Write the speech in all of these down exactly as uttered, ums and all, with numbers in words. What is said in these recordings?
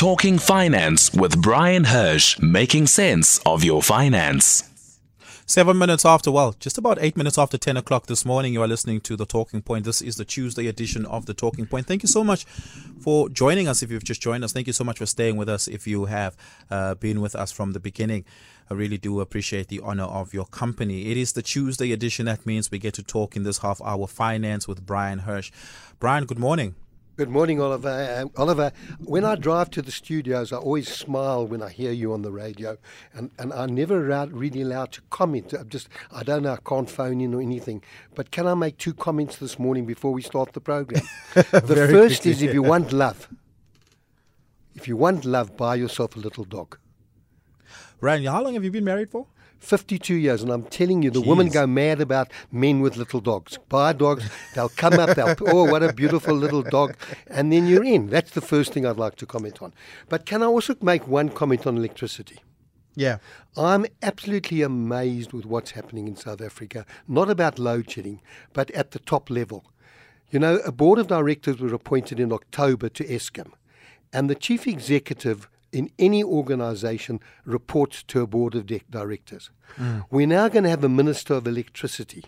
Talking Finance with Bryan Hirsch, making sense of your finance. Seven minutes after, well, just about eight minutes after ten o'clock this morning, you are listening to The Talking Point. This is the Tuesday edition of The Talking Point. Thank you so much for joining us if you've just joined us. Thank you so much for staying with us if you have uh, been with us from the beginning. I really do appreciate the honor of your company. It is the Tuesday edition. That means we get to talk in this half hour finance with Bryan Hirsch. Bryan, good morning. Good morning, Oliver. Um, Oliver, when I drive to the studios, I always smile when I hear you on the radio, and, and I'm never allowed, really allowed to comment. I'm just, I don't know, I can't phone in or anything. But can I make two comments this morning before we start the program? The first quickly. Is if you want love, if you want love, buy yourself a little dog. Ryan, how long have you been married for? fifty-two years, and I'm telling you, the Jeez. women go mad about men with little dogs. Buy dogs, they'll come up, they'll, oh, what a beautiful little dog, and then you're in. That's the first thing I'd like to comment on. But can I also make one comment on electricity? Yeah. I'm absolutely amazed with what's happening in South Africa, not about load shedding, but at the top level. You know, a board of directors were appointed in October to Eskom, and the chief executive in any organisation reports to a board of de- directors. Mm. We're now going to have a minister of electricity.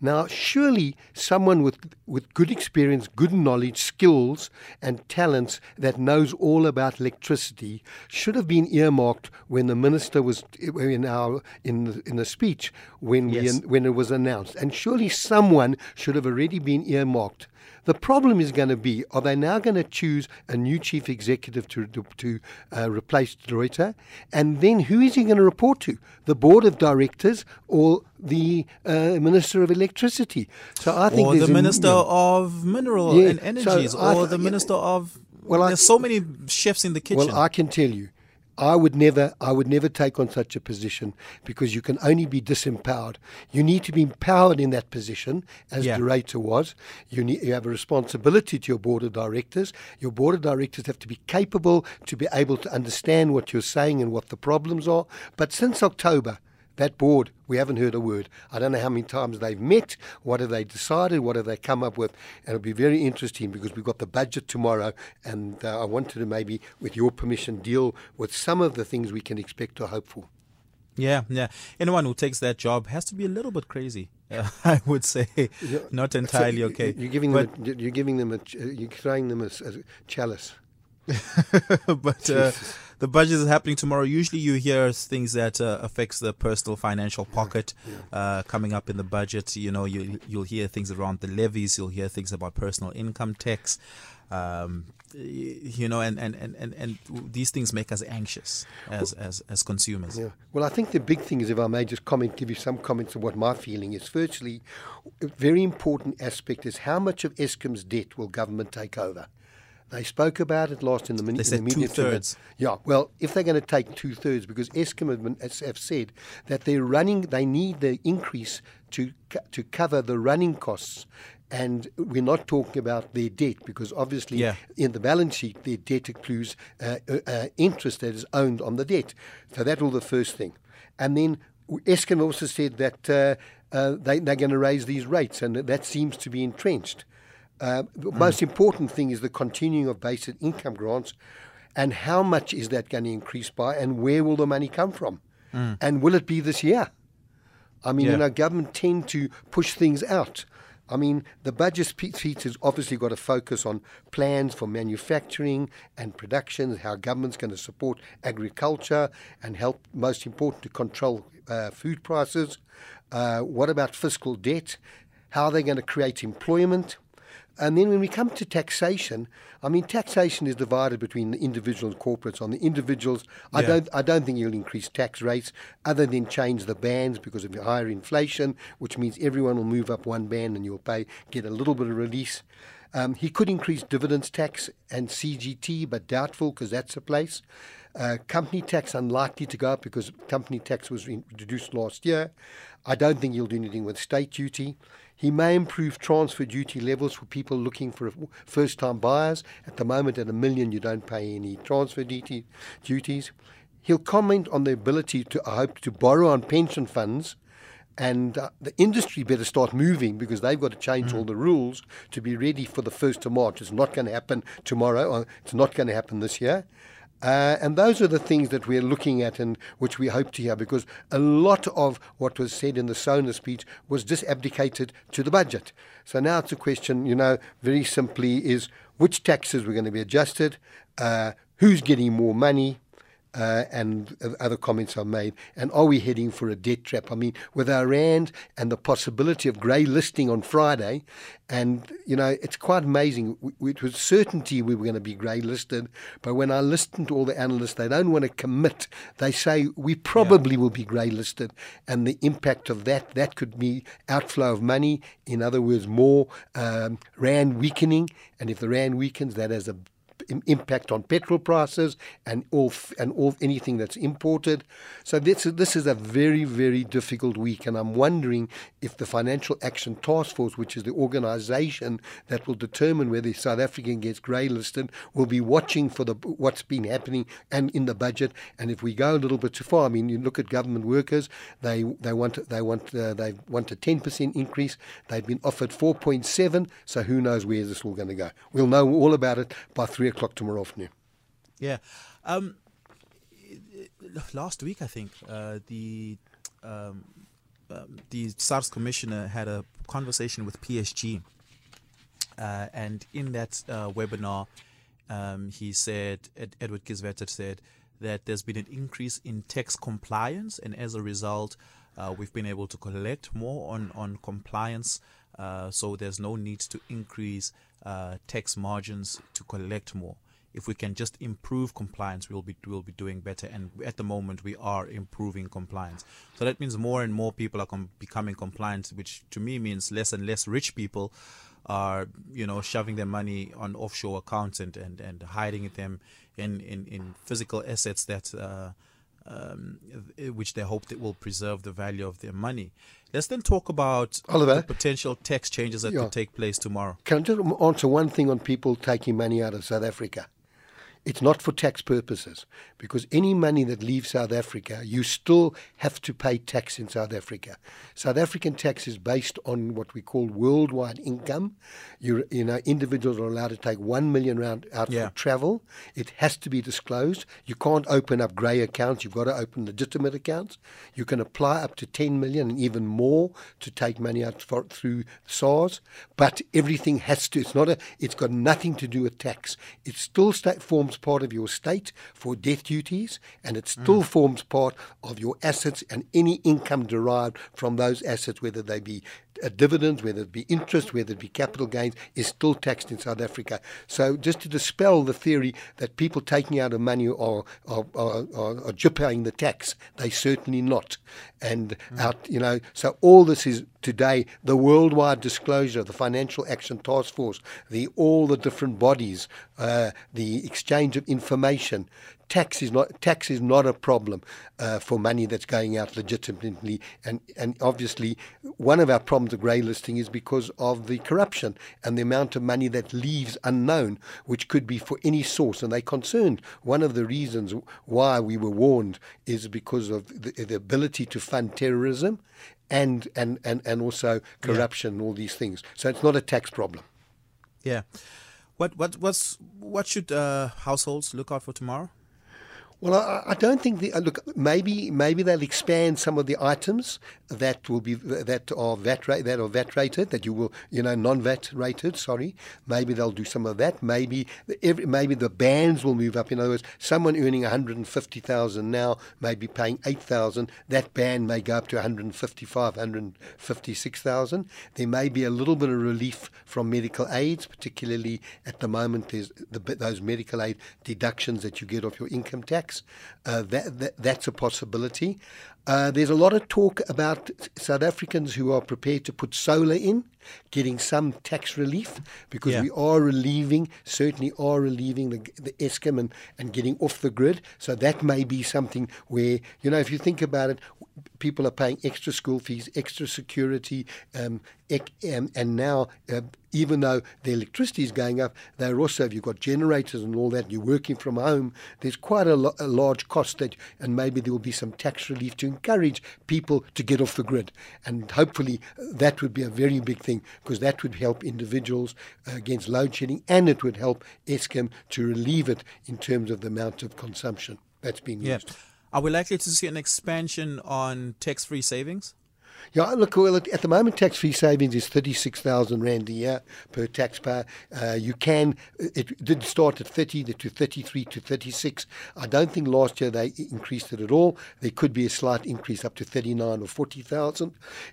Now, surely someone with with good experience, good knowledge, skills and talents that knows all about electricity should have been earmarked when the minister was in our in the, in the speech when yes. we when it was announced. And surely someone should have already been earmarked. The problem is going to be, are they now going to choose a new chief executive to to, to uh, replace DeRuyter? And then who is he going to report to? The board of directors or the uh, minister of electricity? So I think, or the minister a, of mineral yeah, and energies, so or I, the minister yeah, of... Well, there's I, so many chefs in the kitchen. Well, I can tell you, I would never I would never take on such a position, because you can only be disempowered. You need to be empowered in that position, as yeah. DeRuyter was. You need, you have a responsibility to your board of directors. Your board of directors have to be capable to be able to understand what you're saying and what the problems are. But since October, that board, we haven't heard a word. I don't know how many times they've met, what have they decided, what have they come up with. And it'll be very interesting, because we've got the budget tomorrow, and uh, I wanted to maybe, with your permission, deal with some of the things we can expect or hope for. Yeah, yeah. Anyone who takes that job has to be a little bit crazy. Uh, I would say not entirely so, okay. You're giving them a, you're giving them a, you're throwing them a, a chalice. But uh, the budget is happening tomorrow. Usually you hear things that uh, affects the personal financial pocket uh, coming up in the budget. You know, you, you'll hear things around the levies. You'll hear things about personal income tax. Um, you know, and, and, and, and, and these things make us anxious as, as, as consumers. Yeah. Well, I think the big thing is, if I may just comment, give you some comments on what my feeling is. Firstly, a very important aspect is how much of Eskom's debt will government take over? They spoke about it last in the, min- they said in the media. Two-thirds. Yeah, well, if they're going to take two-thirds, because Eskom have, been, have said that they're running, they need the increase to to cover the running costs. And we're not talking about their debt, because obviously yeah. in the balance sheet, their debt includes uh, uh, interest that is owned on the debt. So that's all the first thing. And then Eskom also said that uh, uh, they, they're going to raise these rates, and that seems to be entrenched. Uh, the mm. most important thing is the continuing of basic income grants, and how much is that going to increase by, and where will the money come from? Mm. And will it be this year? I mean, yeah. you know, government tend to push things out. I mean, the budget speech has obviously got to focus on plans for manufacturing and production, how government's going to support agriculture and help, most important, to control uh, food prices. Uh, what about fiscal debt? How are they going to create employment? And then when we come to taxation, I mean, taxation is divided between the individual and corporates. On the individuals, yeah. I don't I don't think you'll increase tax rates other than change the bands because of higher inflation, which means everyone will move up one band and you'll pay, get a little bit of release. Um, he could increase dividends tax and C G T, but doubtful because that's a place. Uh, company tax unlikely to go up because company tax was introduced last year. I don't think he'll do anything with state duty. He may improve transfer duty levels for people looking for first-time buyers. At the moment, at a million, you don't pay any transfer duty, duties. He'll comment on the ability to, I hope, to borrow on pension funds. And uh, the industry better start moving because they've got to change mm. all the rules to be ready for the first of March. It's not going to happen tomorrow. Or it's not going to happen this year. Uh, and those are the things that we're looking at and which we hope to hear, because a lot of what was said in the SONA speech was disabdicated to the budget. So now it's a question, you know, very simply is which taxes were going to be adjusted, uh, who's getting more money, uh, and uh, other comments are made. And are we heading for a debt trap? I mean, with our RAND and the possibility of grey listing on Friday, and, you know, it's quite amazing. We, we, it was certainty we were going to be grey listed, but when I listen to all the analysts, they don't want to commit. They say we probably yeah. will be grey listed, and the impact of that, that could be outflow of money, in other words, more um, RAND weakening, and if the RAND weakens, that has a impact on petrol prices and all and all anything that's imported. So this is, this is a very, very difficult week, and I'm wondering if the Financial Action Task Force, which is the organisation that will determine whether South Africa gets grey listed, will be watching for the what's been happening and in the budget. And if we go a little bit too far, I mean, you look at government workers, they they want they want uh, they want a ten percent increase. They've been offered four point seven. So who knows where this is all going to go? We'll know all about it by three o'clock tomorrow afternoon. Yeah. Um, last week, I think, uh, the um, um, the SARS commissioner had a conversation with P S G. Uh, and in that uh, webinar, um, he said, Ed- Edward Kisvert had said that there's been an increase in tax compliance. And as a result, uh, we've been able to collect more on, on compliance. Uh, so there's no need to increase uh, tax margins to collect more. If we can just improve compliance, we'll be we'll be doing better. And at the moment, we are improving compliance. So that means more and more people are com- becoming compliant, which to me means less and less rich people are, you know, shoving their money on offshore accounts and and, and hiding them in, in, in physical assets that. Uh, Um, which they hope that will preserve the value of their money. Let's then talk about Oliver, the potential tax changes that yeah. could take place tomorrow. Can I just answer one thing on people taking money out of South Africa? It's not for tax purposes, because any money that leaves South Africa, you still have to pay tax in South Africa. South African tax is based on what we call worldwide income. You're, you know, individuals are allowed to take one million round out yeah. for travel. It has to be disclosed. You can't open up grey accounts. You've got to open legitimate accounts. You can apply up to ten million and even more to take money out for, through SARS, but everything has to. It's not a. It's got nothing to do with tax. It still sta- forms part of your state for death duties, and it still mm. forms part of your assets and any income derived from those assets, whether they be uh, dividends, whether it be interest, whether it be capital gains, is still taxed in South Africa. So just to dispel the theory that people taking out of money are are, are, are, are jipping the tax, they certainly not. And mm. out, you know, so all this is today, the worldwide disclosure, the Financial Action Task Force, the all the different bodies, uh, the exchange of information. Tax is not tax is not a problem uh, for money that's going out legitimately, and and obviously one of our problems of grey listing is because of the corruption and the amount of money that leaves unknown, which could be for any source, and they're concerned. One of the reasons why we were warned is because of the, the ability to fund terrorism, and and and, and also corruption, yeah. and all these things. So it's not a tax problem. Yeah, what what what's what should uh, households look out for tomorrow? Well, I, I don't think the uh, look. Maybe maybe they'll expand some of the items that will be that are VAT rate, that are VAT rated, that you will you know non-VAT rated. Sorry, maybe they'll do some of that. Maybe the, every, maybe the bands will move up. In other words, someone earning one hundred and fifty thousand now may be paying eight thousand. That band may go up to one hundred and fifty-five, one hundred and fifty-six thousand. There may be a little bit of relief from medical aids, particularly at the moment. There's the, those medical aid deductions that you get off your income tax. Uh, that, that that's a possibility. Uh, there's a lot of talk about South Africans who are prepared to put solar in, getting some tax relief, because yeah. we are relieving, certainly are relieving the, the Eskom and, and getting off the grid. So that may be something where, you know, if you think about it, people are paying extra school fees, extra security, um, and, and now uh, even though the electricity is going up, they're also, if you've got generators and all that, you're working from home, there's quite a, lo- a large cost that, and maybe there will be some tax relief to encourage people to get off the grid. And hopefully that would be a very big thing. thing, because that would help individuals uh, against load shedding, and it would help Eskom to relieve it in terms of the amount of consumption that's being used. Yeah. Are we likely to see an expansion on tax-free savings? Yeah, look, well, at the moment, tax-free savings is thirty-six thousand rand a year per taxpayer. Uh, you can, it did start at thirty to thirty-three to thirty-six. I don't think last year they increased it at all. There could be a slight increase up to thirty-nine or forty thousand.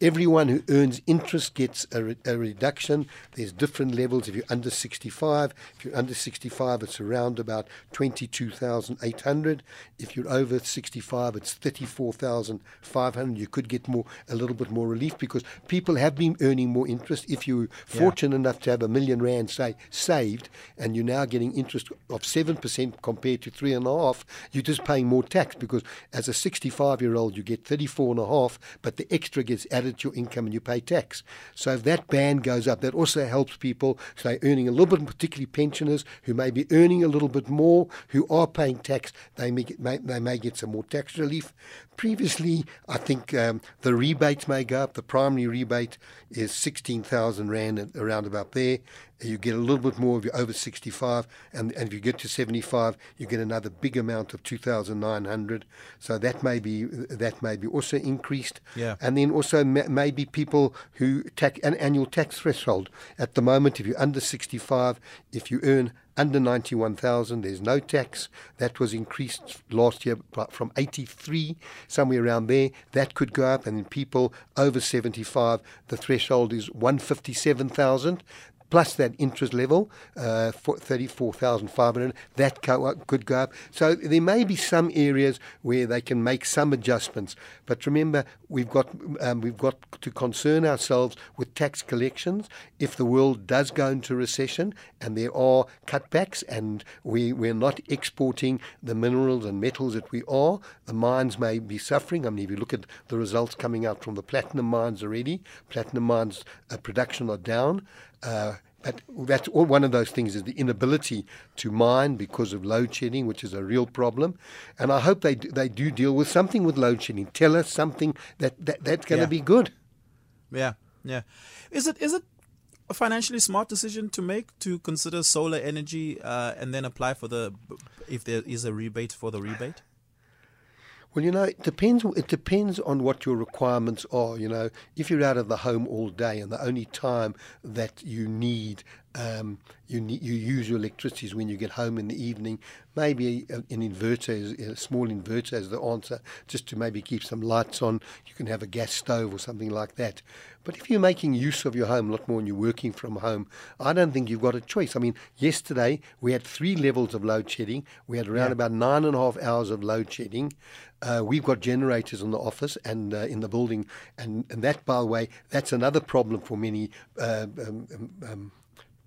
Everyone who earns interest gets a, re- a reduction. There's different levels. If you're under sixty-five, if you're under sixty-five, it's around about twenty-two thousand eight hundred. If you're over sixty-five, it's thirty-four thousand five hundred. You could get more, a little bit more relief, because people have been earning more interest. If you're fortunate yeah. enough to have a million rand say saved, and you're now getting interest of seven percent compared to three and a half, you're just paying more tax, because as a sixty-five year old you get thirty-four and a half, but the extra gets added to your income and you pay tax. So if that band goes up, that also helps people, say, earning a little bit, particularly pensioners who may be earning a little bit more, who are paying tax. They may get, may, they may get some more tax relief. Previously, I think um, the rebate may go up. The primary rebate is sixteen thousand rand, around about there. You get a little bit more if you're over sixty-five, and, and if you get to seventy-five, you get another big amount of two thousand nine hundred. So that may be that may be also increased. Yeah. And then also ma- maybe people who tax an annual tax threshold. At the moment, if you're under sixty-five, if you earn under ninety-one thousand, there's no tax. That was increased last year from eighty-three, somewhere around there. That could go up. And then people over seventy-five, the threshold is one hundred fifty-seven thousand. Plus that interest level, uh, for thirty-four thousand five hundred, that go up, could go up. So there may be some areas where they can make some adjustments. But remember, we've got um, we've got to concern ourselves with tax collections. If the world does go into recession and there are cutbacks, and we, we're not exporting the minerals and metals that we are, the mines may be suffering. I mean, if you look at the results coming out from the platinum mines already, platinum mines uh, production are down. Uh, but that's all, one of those things is the inability to mine because of load shedding, which is a real problem. And I hope they do, they do deal with something with load shedding. Tell us something that, that that's going to yeah. be good. Yeah, yeah. Is it is it a financially smart decision to make, to consider solar energy uh, and then apply for the, if there is a rebate for the rebate? Well, you know, it depends. It depends on what your requirements are. You know, if you're out of the home all day and the only time that you need um, you need, you use your electricity is when you get home in the evening, maybe an inverter, is, a small inverter, is the answer, just to maybe keep some lights on. You can have a gas stove or something like that. But if you're making use of your home a lot more and you're working from home, I don't think you've got a choice. I mean, yesterday we had three levels of load shedding. We had around yeah. about nine and a half hours of load shedding. Uh, we've got generators in the office and uh, in the building. And, and that, by the way, that's another problem for many uh, um, um,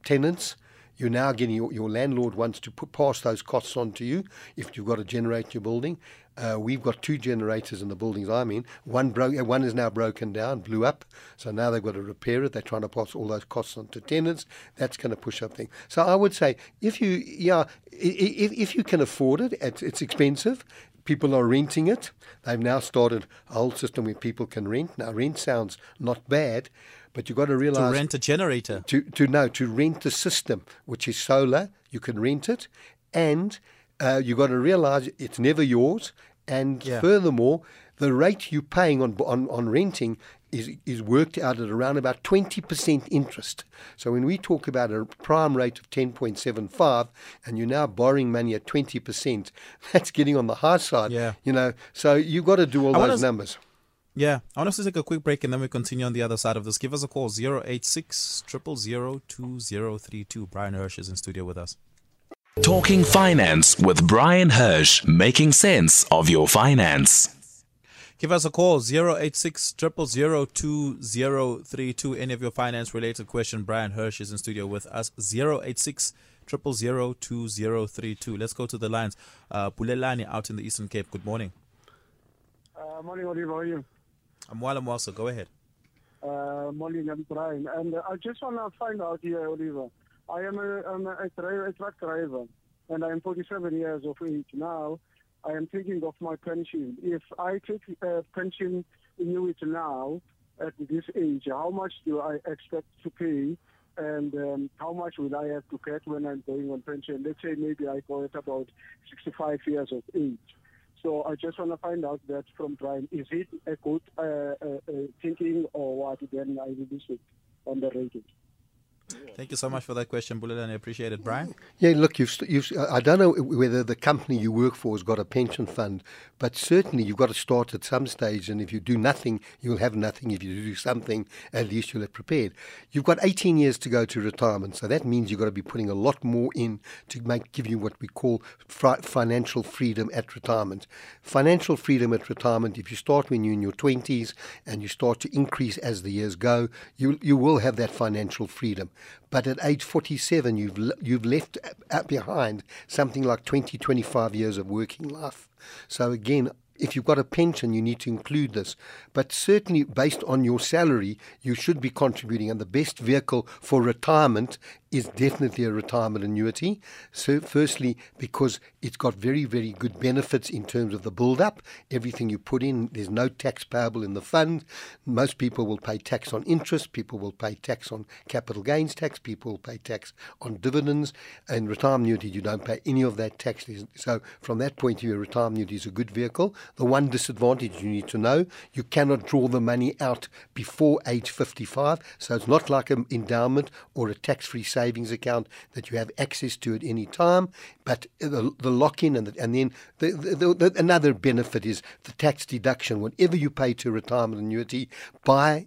tenants. You're now getting, your, your landlord wants to put, pass those costs on to you if you've got to generate your building. Uh, we've got two generators in the buildings I'm in. One broke. One is now broken down, blew up. So now they've got to repair it. They're trying to pass all those costs on to tenants. That's going to push up things. So I would say, if you, yeah, if if you can afford it, it's, it's expensive. People are renting it. They've now started a whole system where people can rent. Now, rent sounds not bad, but you've got to realize... To rent a generator. To, to no, to rent the system, which is solar. You can rent it. And uh, you've got to realize it's never yours. And yeah. furthermore, the rate you're paying on on, on renting is is worked out at around about twenty percent interest. So when we talk about a prime rate of ten point seven five and you're now borrowing money at twenty percent, that's getting on the high side. Yeah. You know, so you've got to do all I those wanna, numbers. Yeah. I want us to take a quick break and then we continue on the other side of this. Give us a call, zero eight six, zero zero zero, two zero three two. Bryan Hirsch is in studio with us. Talking Finance with Bryan Hirsch, making sense of your finance. Give us a call, zero eight six, zero zero zero, two zero three two. Any of your finance-related question, Bryan Hirsch is in studio with us, zero eight six, zero zero zero, two zero three two. Let's go to the lines. Uh, Bulelani out in the Eastern Cape. Good morning. Uh, morning, Oliver. How are you? I'm well, I'm well, so go ahead. Uh, morning, I'm Bryan. And uh, I just want to find out here, Oliver. I am a, I'm a, driver, a truck driver, and I am forty-seven years of age now. I am thinking of my pension. If I take a pension annuity now, at this age, how much do I expect to pay, and um, how much will I have to get when I'm going on pension? Let's say maybe I go at about sixty-five years of age. So I just want to find out that from Bryan, is it a good uh, uh, uh, thinking or what? Then I release it on the radio. Thank you so much for that question, Bulelani. I appreciate it. Bryan? Yeah, look, you've, you've, I don't know whether the company you work for has got a pension fund, but certainly you've got to start at some stage, and if you do nothing, you'll have nothing. If you do something, at least you'll have prepared. You've got eighteen years to go to retirement, so that means you've got to be putting a lot more in to make give you what we call fri- financial freedom at retirement. Financial freedom at retirement, if you start when you're in your twenties and you start to increase as the years go, you, you will have that financial freedom. But at age forty-seven, you've you've left behind something like twenty, twenty-five years of working life. So again, if you've got a pension, you need to include this. But certainly based on your salary, you should be contributing. And the best vehicle for retirement is definitely a retirement annuity. So firstly, because it's got very, very good benefits in terms of the build-up. Everything you put in, there's no tax payable in the fund. Most people will pay tax on interest. People will pay tax on capital gains tax. People will pay tax on dividends. And retirement annuity, you don't pay any of that tax. So from that point of view, retirement annuity is a good vehicle. The one disadvantage you need to know, you cannot draw the money out before age fifty-five. So it's not like an endowment or a tax-free savings account that you have access to at any time. But the, the lock-in and, the, and then the, the, the, another benefit is the tax deduction. Whatever you pay to retirement annuity, by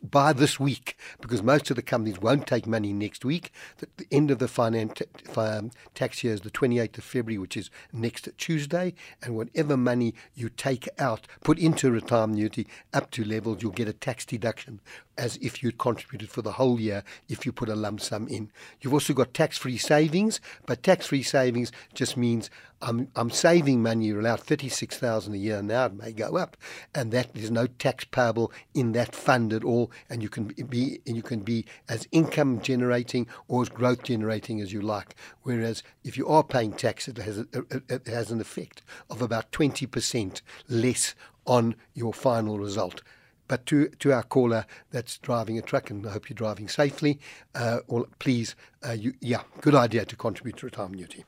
by this week, because most of the companies won't take money next week. The, the end of the finance um, tax year is the twenty-eighth of February, which is next Tuesday, and whatever money you take out, put into retirement annuity up to levels, you'll get a tax deduction as if you'd contributed for the whole year if you put a lump sum in. You've also got tax-free savings, but tax-free savings just means I'm I'm saving money. You're allowed thirty-six thousand dollars a year now. It may go up, and that there's no tax payable in that fund at all, and you can be and you can be as income generating or as growth generating as you like. Whereas if you are paying tax, it has a, it has an effect of about twenty percent less on your final result. But to, to our caller that's driving a truck, and I hope you're driving safely, uh, or please, uh, you, yeah, good idea to contribute to retirement annuity.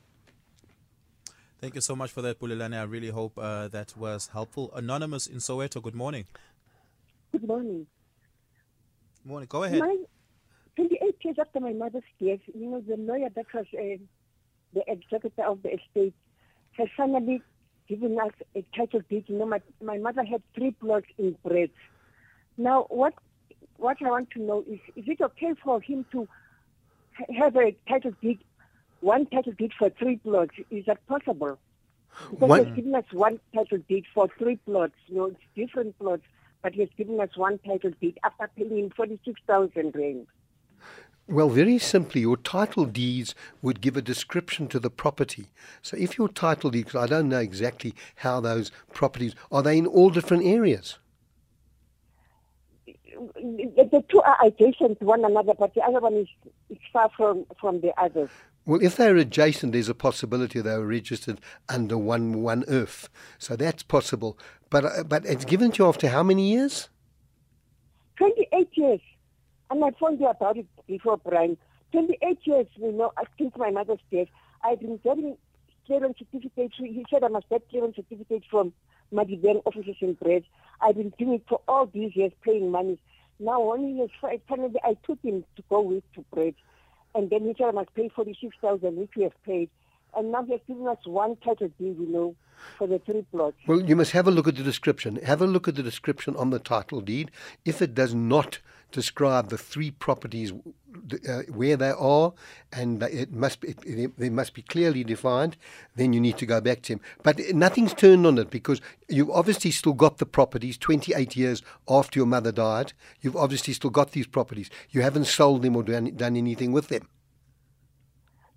Thank you so much for that, Bulelani. I really hope uh, that was helpful. Anonymous in Soweto, good morning. Good morning. Morning, go ahead. My, twenty-eight years after my mother's death, you know, the lawyer that was uh, the executor of the estate has finally given us a title deed. You know, my, my mother had three plots in Brits. Now, what what I want to know is, is it okay for him to have a title deed, one title deed for three plots? Is that possible? Because one, he's given us one title deed for three plots. You know, it's different plots, but he's given us one title deed after paying him forty-six thousand rand. Well, very simply, your title deeds would give a description to the property. So if your title deeds, I don't know exactly how those properties, are they in all different areas? The two are adjacent to one another, but the other one is, is far from, from the others. Well, if they're adjacent, there's a possibility they were registered under one one earth. So that's possible. But but it's given to you after how many years? twenty-eight years. And I told you about it before, Bryan. twenty-eight years, you know, since my mother's death, I've been getting clearance certificates. He said I must get clearance certificates from my Madiban offices in Brits. I've been doing it for all these years, paying money. Now, one year, finally, I took him to go with to Brits. And then he said I must pay forty-six thousand dollars, which we have paid. And now they're giving us one title deed, you know, for the three plots. Well, you must have a look at the description. Have a look at the description on the title deed. If it does not describe the three properties uh, where they are, and it must be, it, they must be clearly defined, then you need to go back to him. But nothing's turned on it, because you've obviously still got the properties twenty-eight years after your mother died. You've obviously still got these properties. You haven't sold them or done, done anything with them.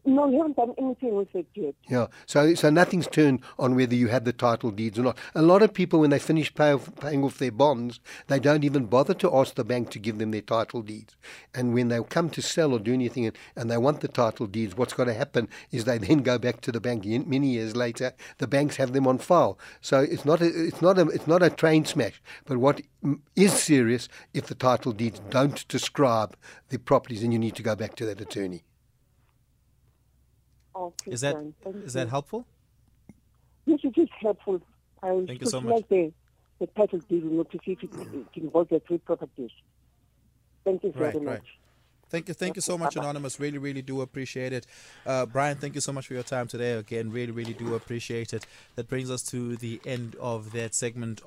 No, we haven't done anything with it yet. Yeah, so so nothing's turned on whether you had the title deeds or not. A lot of people, when they finish pay off, paying off their bonds, they don't even bother to ask the bank to give them their title deeds. And when they come to sell or do anything and, and they want the title deeds, what's got to happen is they then go back to the bank many years later. The banks have them on file. So it's not a, it's not a, it's not a train smash. But what is serious, if the title deeds don't describe the properties, and you need to go back to that attorney. Oh, is that is that helpful? Yes, it is helpful. I Thank you so much. Like the, the title deed will not see if it, it involves the three properties. Thank you very right, much. Right. Thank you, thank you so much, Anonymous. Really, really do appreciate it. Uh, Bryan, thank you so much for your time today. Again, really, really do appreciate it. That brings us to the end of that segment.